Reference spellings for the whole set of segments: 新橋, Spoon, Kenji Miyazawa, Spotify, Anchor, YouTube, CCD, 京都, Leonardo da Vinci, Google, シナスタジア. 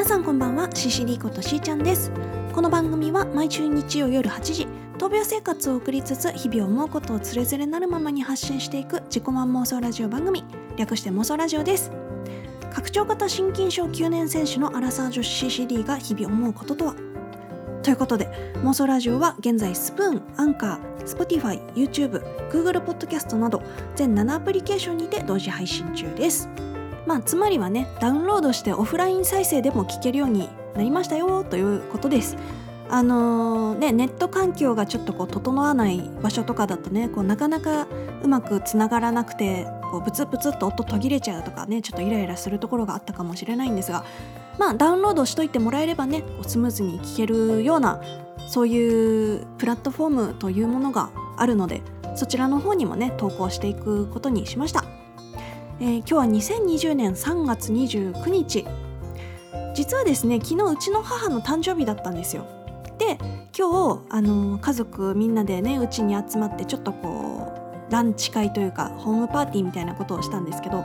皆さんこんばんは、CCD ことしーちゃんです。この番組は毎週日曜夜8時、闘病生活を送りつつ日々思うことをつれづれなるままに発信していく自己満妄想ラジオ番組、略して妄想ラジオです。拡張型心筋症9年選手のアラサー女子 CCD が日々思うこととはということで、妄想ラジオは現在スプーン、アンカー、Spotify、YouTube、Google ポッドキャストなど全7アプリケーションにて同時配信中です。つまりはね、ダウンロードしてオフライン再生でも聞けるようになりましたよということです。ネット環境がちょっと整わない場所とかだとね、なかなかうまくつながらなくて、ブツブツっと音途切れちゃうとかね、ちょっとイライラするところがあったかもしれないんですが、ダウンロードしといてもらえればね、スムーズに聞けるような、そういうプラットフォームというものがあるので、そちらの方にもね、投稿していくことにしました。今日は2020年3月29日。実はですね、昨日うちの母の誕生日だったんですよ。で、今日家族みんなでね、うちに集まってちょっとランチ会というかホームパーティーみたいなことをしたんですけど、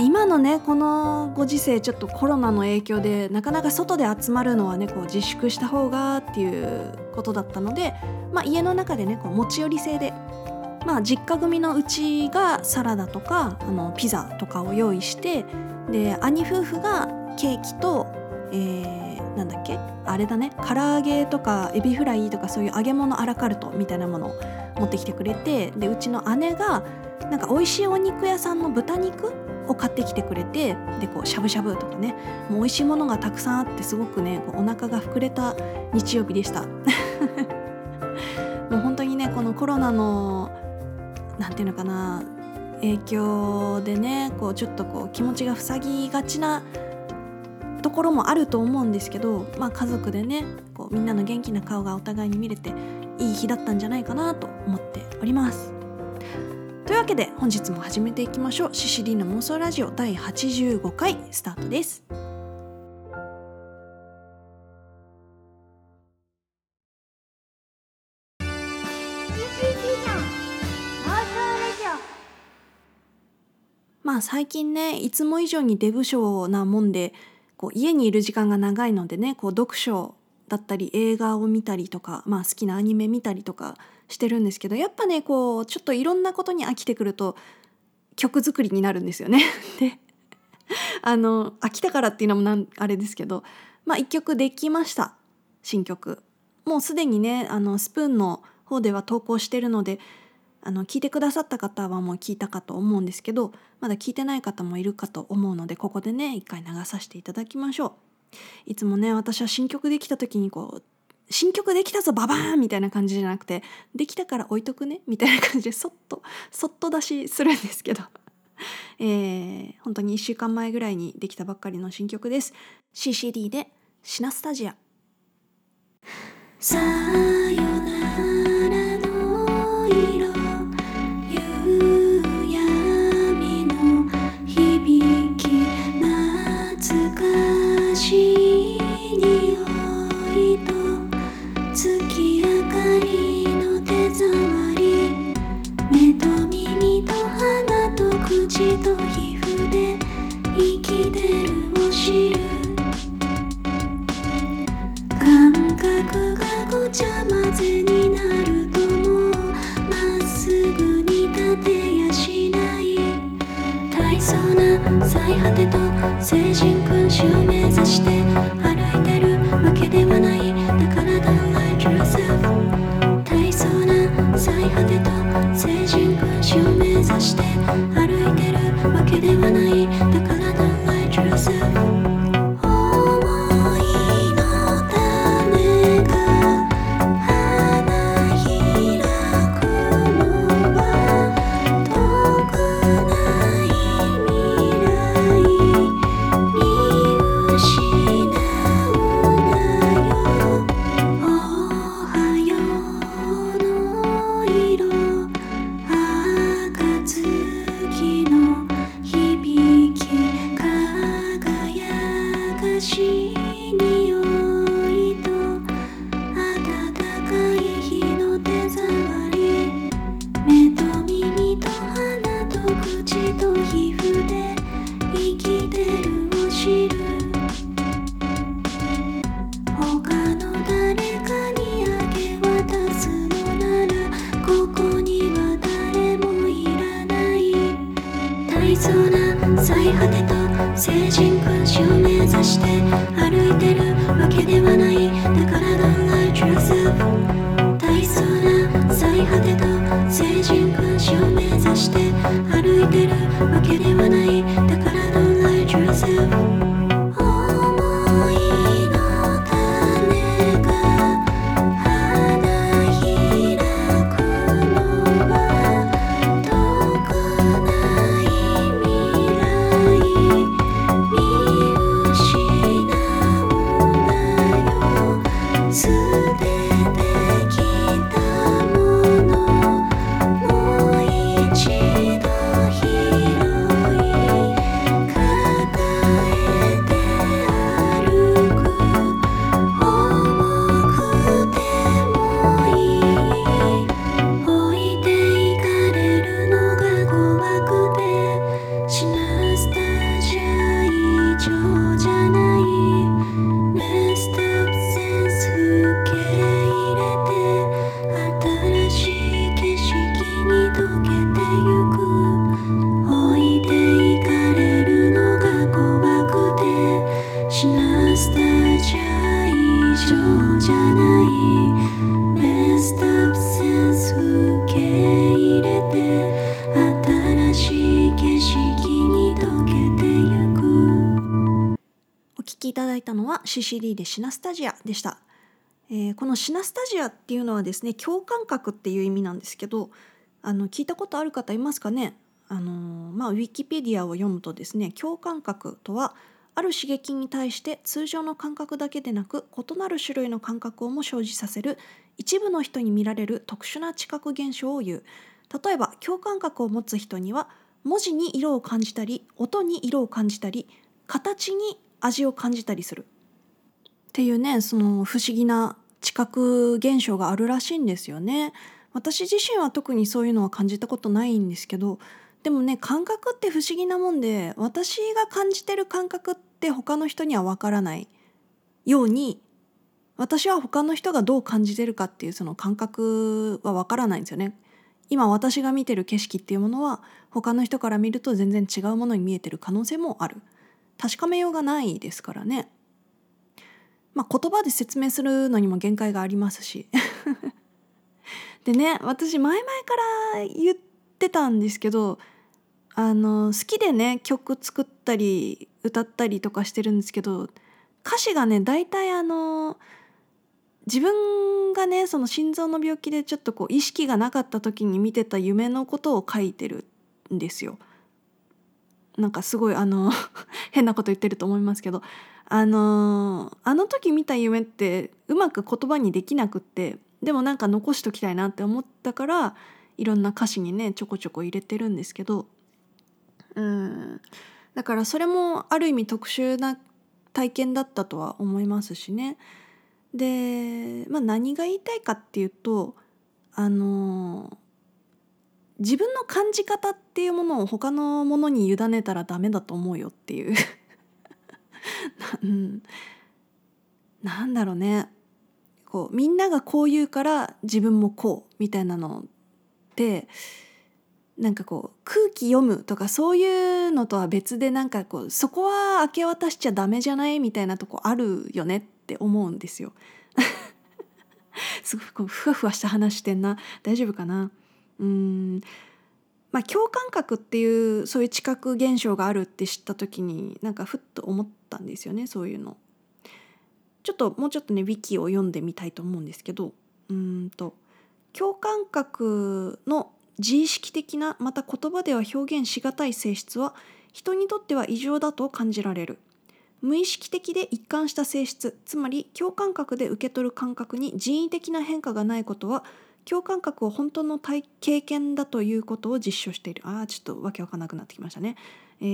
今のねこのご時世、ちょっとコロナの影響でなかなか外で集まるのはね、自粛した方がっていうことだったので、家の中でね持ち寄り制で、実家組のうちがサラダとかピザとかを用意して、で兄夫婦がケーキと、唐揚げとかエビフライとか、そういう揚げ物アラカルトみたいなものを持ってきてくれて、でうちの姉が美味しいお肉屋さんの豚肉を買ってきてくれて、でしゃぶしゃぶとかね、もう美味しいものがたくさんあって、すごくねお腹が膨れた日曜日でした。もう本当にね、このコロナの影響でね、ちょっと気持ちが塞ぎがちなところもあると思うんですけど、家族でねみんなの元気な顔がお互いに見れて、いい日だったんじゃないかなと思っております。というわけで本日も始めていきましょう。CCD の妄想ラジオ第85回スタートです。最近ね、いつも以上に出不精なもんで、家にいる時間が長いのでね、読書だったり映画を見たりとか、好きなアニメ見たりとかしてるんですけど、やっぱねちょっといろんなことに飽きてくると曲作りになるんですよね。で、飽きたからっていうのもあれですけど、1曲できました。新曲もうすでにねスプーンの方では投稿してるので、聞いてくださった方はもう聞いたかと思うんですけど、まだ聞いてない方もいるかと思うので、ここでね一回流させていただきましょう。いつもね、私は新曲できた時に新曲できたぞババーンみたいな感じじゃなくて、できたから置いとくねみたいな感じでそっと出しするんですけど、本当に1週間前ぐらいにできたばっかりの新曲です。 CCD でシナスタジア。さよならの色日々い果てと聖人君子を目指して歩いてるわけではない。だから Don't lie to yourself。 大層な最果てと聖人君子を目指して歩いてるわけではない。だから Don't lie to yourself。CCD でシナスタジアでした。このシナスタジアっていうのはですね、共感覚っていう意味なんですけど、聞いたことある方いますかね。ウィキペディアを読むとですね、共感覚とはある刺激に対して通常の感覚だけでなく異なる種類の感覚をも生じさせる一部の人に見られる特殊な知覚現象を言う。例えば共感覚を持つ人には文字に色を感じたり、音に色を感じたり、形に味を感じたりするっていうね、その不思議な知覚現象があるらしいんですよね。私自身は特にそういうのは感じたことないんですけど、でもね、感覚って不思議なもんで、私が感じてる感覚って他の人にはわからないように、私は他の人がどう感じてるかっていうその感覚はわからないんですよね。今私が見てる景色っていうものは他の人から見ると全然違うものに見えてる可能性もある。確かめようがないですからね。言葉で説明するのにも限界がありますしでね、私前々から言ってたんですけど、好きでね曲作ったり歌ったりとかしてるんですけど、歌詞がね大体自分がねその心臓の病気でちょっとこう意識がなかった時に見てた夢のことを書いてるんですよ。なんかすごい変なこと言ってると思いますけど、あの時見た夢ってうまく言葉にできなくって、でもなんか残しときたいなって思ったから、いろんな歌詞にねちょこちょこ入れてるんですけど、だからそれもある意味特殊な体験だったとは思いますしね。で、何が言いたいかっていうと、自分の感じ方っていうものを他のものに委ねたらダメだと思うよっていうなんだろうね、こうみんながこう言うから自分もこうみたいなのってなんかこう空気読むとかそういうのとは別で、なんかこうそこは明け渡しちゃダメじゃないみたいなとこあるよねって思うんですよすごいこうふわふわした話してんな、大丈夫かな。共感覚っていうそういう知覚現象があるって知った時になんかふっと思ったんですよね。そういうのもうちょっとねウィキを読んでみたいと思うんですけど、共感覚の自意識的な、また言葉では表現しがたい性質は人にとっては異常だと感じられる。無意識的で一貫した性質、つまり共感覚で受け取る感覚に人為的な変化がないことは共感覚を本当の経験だということを実証している。ちょっとわけわかんなくなってきましたね。メデ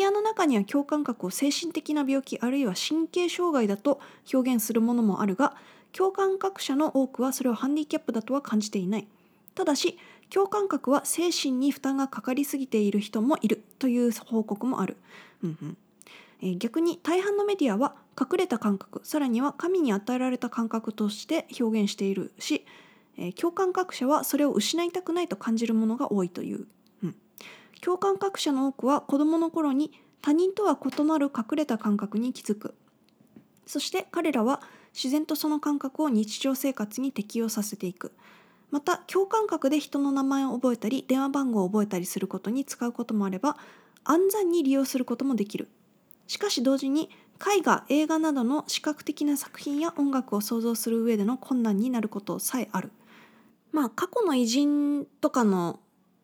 ィアの中には共感覚を精神的な病気あるいは神経障害だと表現するものもあるが、共感覚者の多くはそれをハンディキャップだとは感じていない。ただし共感覚は精神に負担がかかりすぎている人もいるという報告もある。逆に大半のメディアは隠れた感覚、さらには神に与えられた感覚として表現しているし、共感覚者はそれを失いたくないと感じるものが多いという。共感覚者の多くは子どもの頃に他人とは異なる隠れた感覚に気づく。そして彼らは自然とその感覚を日常生活に適用させていく。また共感覚で人の名前を覚えたり電話番号を覚えたりすることに使うこともあれば、暗算に利用することもできる。しかし同時に絵画、映画などの視覚的な作品や音楽を想像する上での困難になることさえある。過去の偉人とかの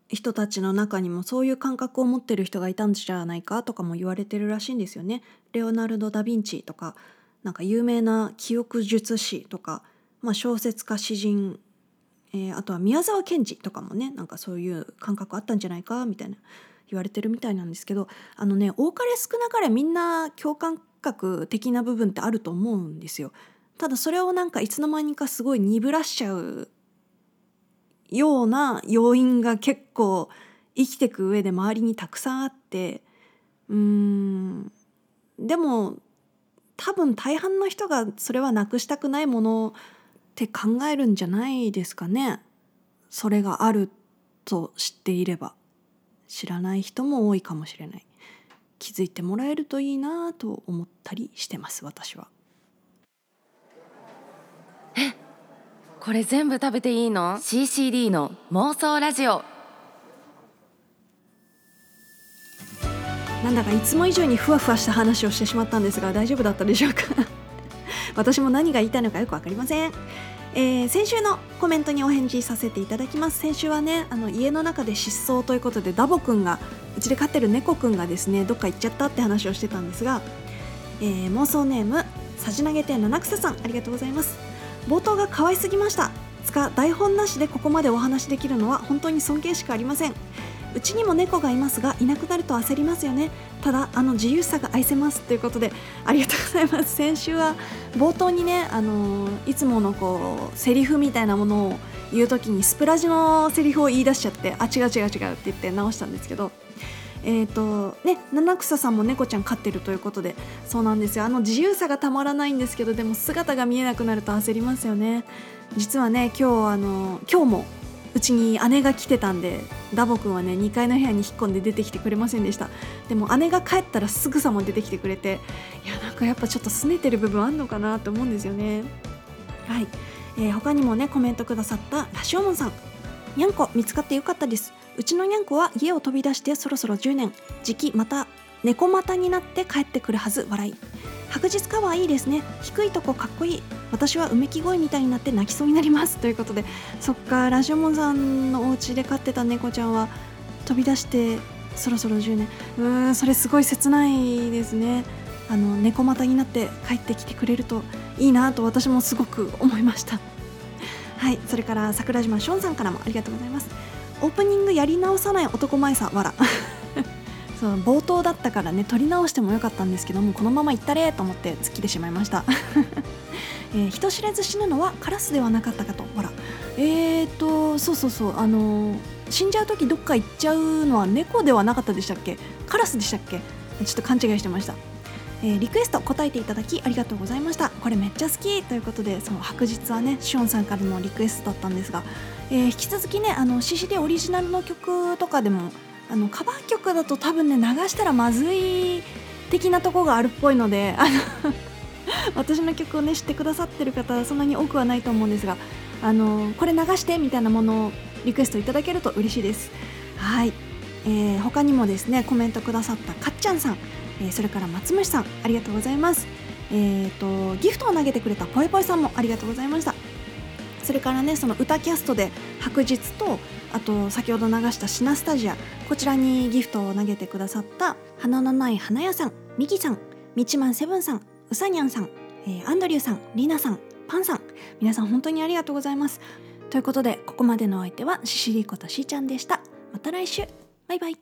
人たちの中にもそういう感覚を持ってる人がいたんじゃないかとかも言われてるらしいんですよね。レオナルド・ダ・ヴィンチとか、なんか有名な記憶術師とか、小説家、詩人、あとは宮沢賢治とかもね、なんかそういう感覚あったんじゃないかみたいな言われてるみたいなんですけど、多かれ少なかれみんな共感覚的な部分ってあると思うんですよ。ただそれをなんかいつの間にかすごい鈍らしちゃうような要因が結構生きてく上で周りにたくさんあって、でも多分大半の人がそれはなくしたくないものって考えるんじゃないですかね。それがあると知っていれば知らない人も多いかもしれない。気づいてもらえるといいなと思ったりしてます、私は。これ全部食べていいの？ CCD の妄想ラジオ。なんだかいつも以上にふわふわした話をしてしまったんですが、大丈夫だったでしょうか私も何が言いたいのかよくわかりません。先週のコメントにお返事させていただきます。先週はね、家の中で失踪ということで、ダボくんが、うちで飼ってる猫くんがですね、どっか行っちゃったって話をしてたんですが、妄想ネームさじ投げて七草さん、ありがとうございます。冒頭が可愛すぎました。つか台本なしでここまでお話できるのは本当に尊敬しかありません。うちにも猫がいますが、いなくなると焦りますよね。ただ自由さが愛せます、ということでありがとうございます。先週は冒頭にね、いつものこうセリフみたいなものを言うときにスプラジのセリフを言い出しちゃって、あ、違うって言って直したんですけど、七草さんも猫ちゃん飼ってるということで、そうなんですよ、自由さがたまらないんですけど、でも姿が見えなくなると焦りますよね。実はね、今日もうちに姉が来てたんで、ダボくんはね2階の部屋に引っ込んで出てきてくれませんでした。でも姉が帰ったらすぐさま出てきてくれて、いや、なんかやっぱちょっと拗ねてる部分あんのかなと思うんですよね。はい、他にもねコメントくださったラシオモンさん、にゃんこ見つかってよかったです。うちのにゃんこは家を飛び出してそろそろ10年、時期また猫股になって帰ってくるはず、笑い。白日カバーいいですね、低いとこかっこいい。私はうめき声みたいになって泣きそうになります、ということで、そっか、ラジオモンさんのお家で飼ってた猫ちゃんは飛び出してそろそろ10年、それすごい切ないですね。猫股になって帰ってきてくれるといいなと私もすごく思いました。はい、それから桜島ションさんからもありがとうございます。オープニングやり直さない男前さ、笑そう、冒頭だったからね、撮り直してもよかったんですけども、このままいったれと思って突っ切れてしまいました人知れず死ぬのはカラスではなかったかと、ほら、そう、死んじゃう時どっか行っちゃうのは猫ではなかったでしたっけ、カラスでしたっけ、ちょっと勘違いしてました。リクエスト答えていただきありがとうございました。これめっちゃ好きということで、その白日はねシオンさんからのリクエストだったんですが、引き続きねCCD オリジナルの曲とかでもカバー曲だと多分ね流したらまずい的なとこがあるっぽいので私の曲をね知ってくださってる方はそんなに多くはないと思うんですが、これ流してみたいなものをリクエストいただけると嬉しいです。はい、他にもですねコメントくださったかっちゃんさん、それから松虫さん、ありがとうございます。ギフトを投げてくれたぽいぽいさんもありがとうございました。それからね、その歌キャストで白日と、あと先ほど流したシナスタジア、こちらにギフトを投げてくださった花のない花屋さん、ミキさん、ミチマンセブンさん、ウサニャンさん、アンドリューさん、リナさん、パンさん、皆さん本当にありがとうございます。ということで、ここまでのお相手はCCDことしーちゃんでした。また来週、バイバイ。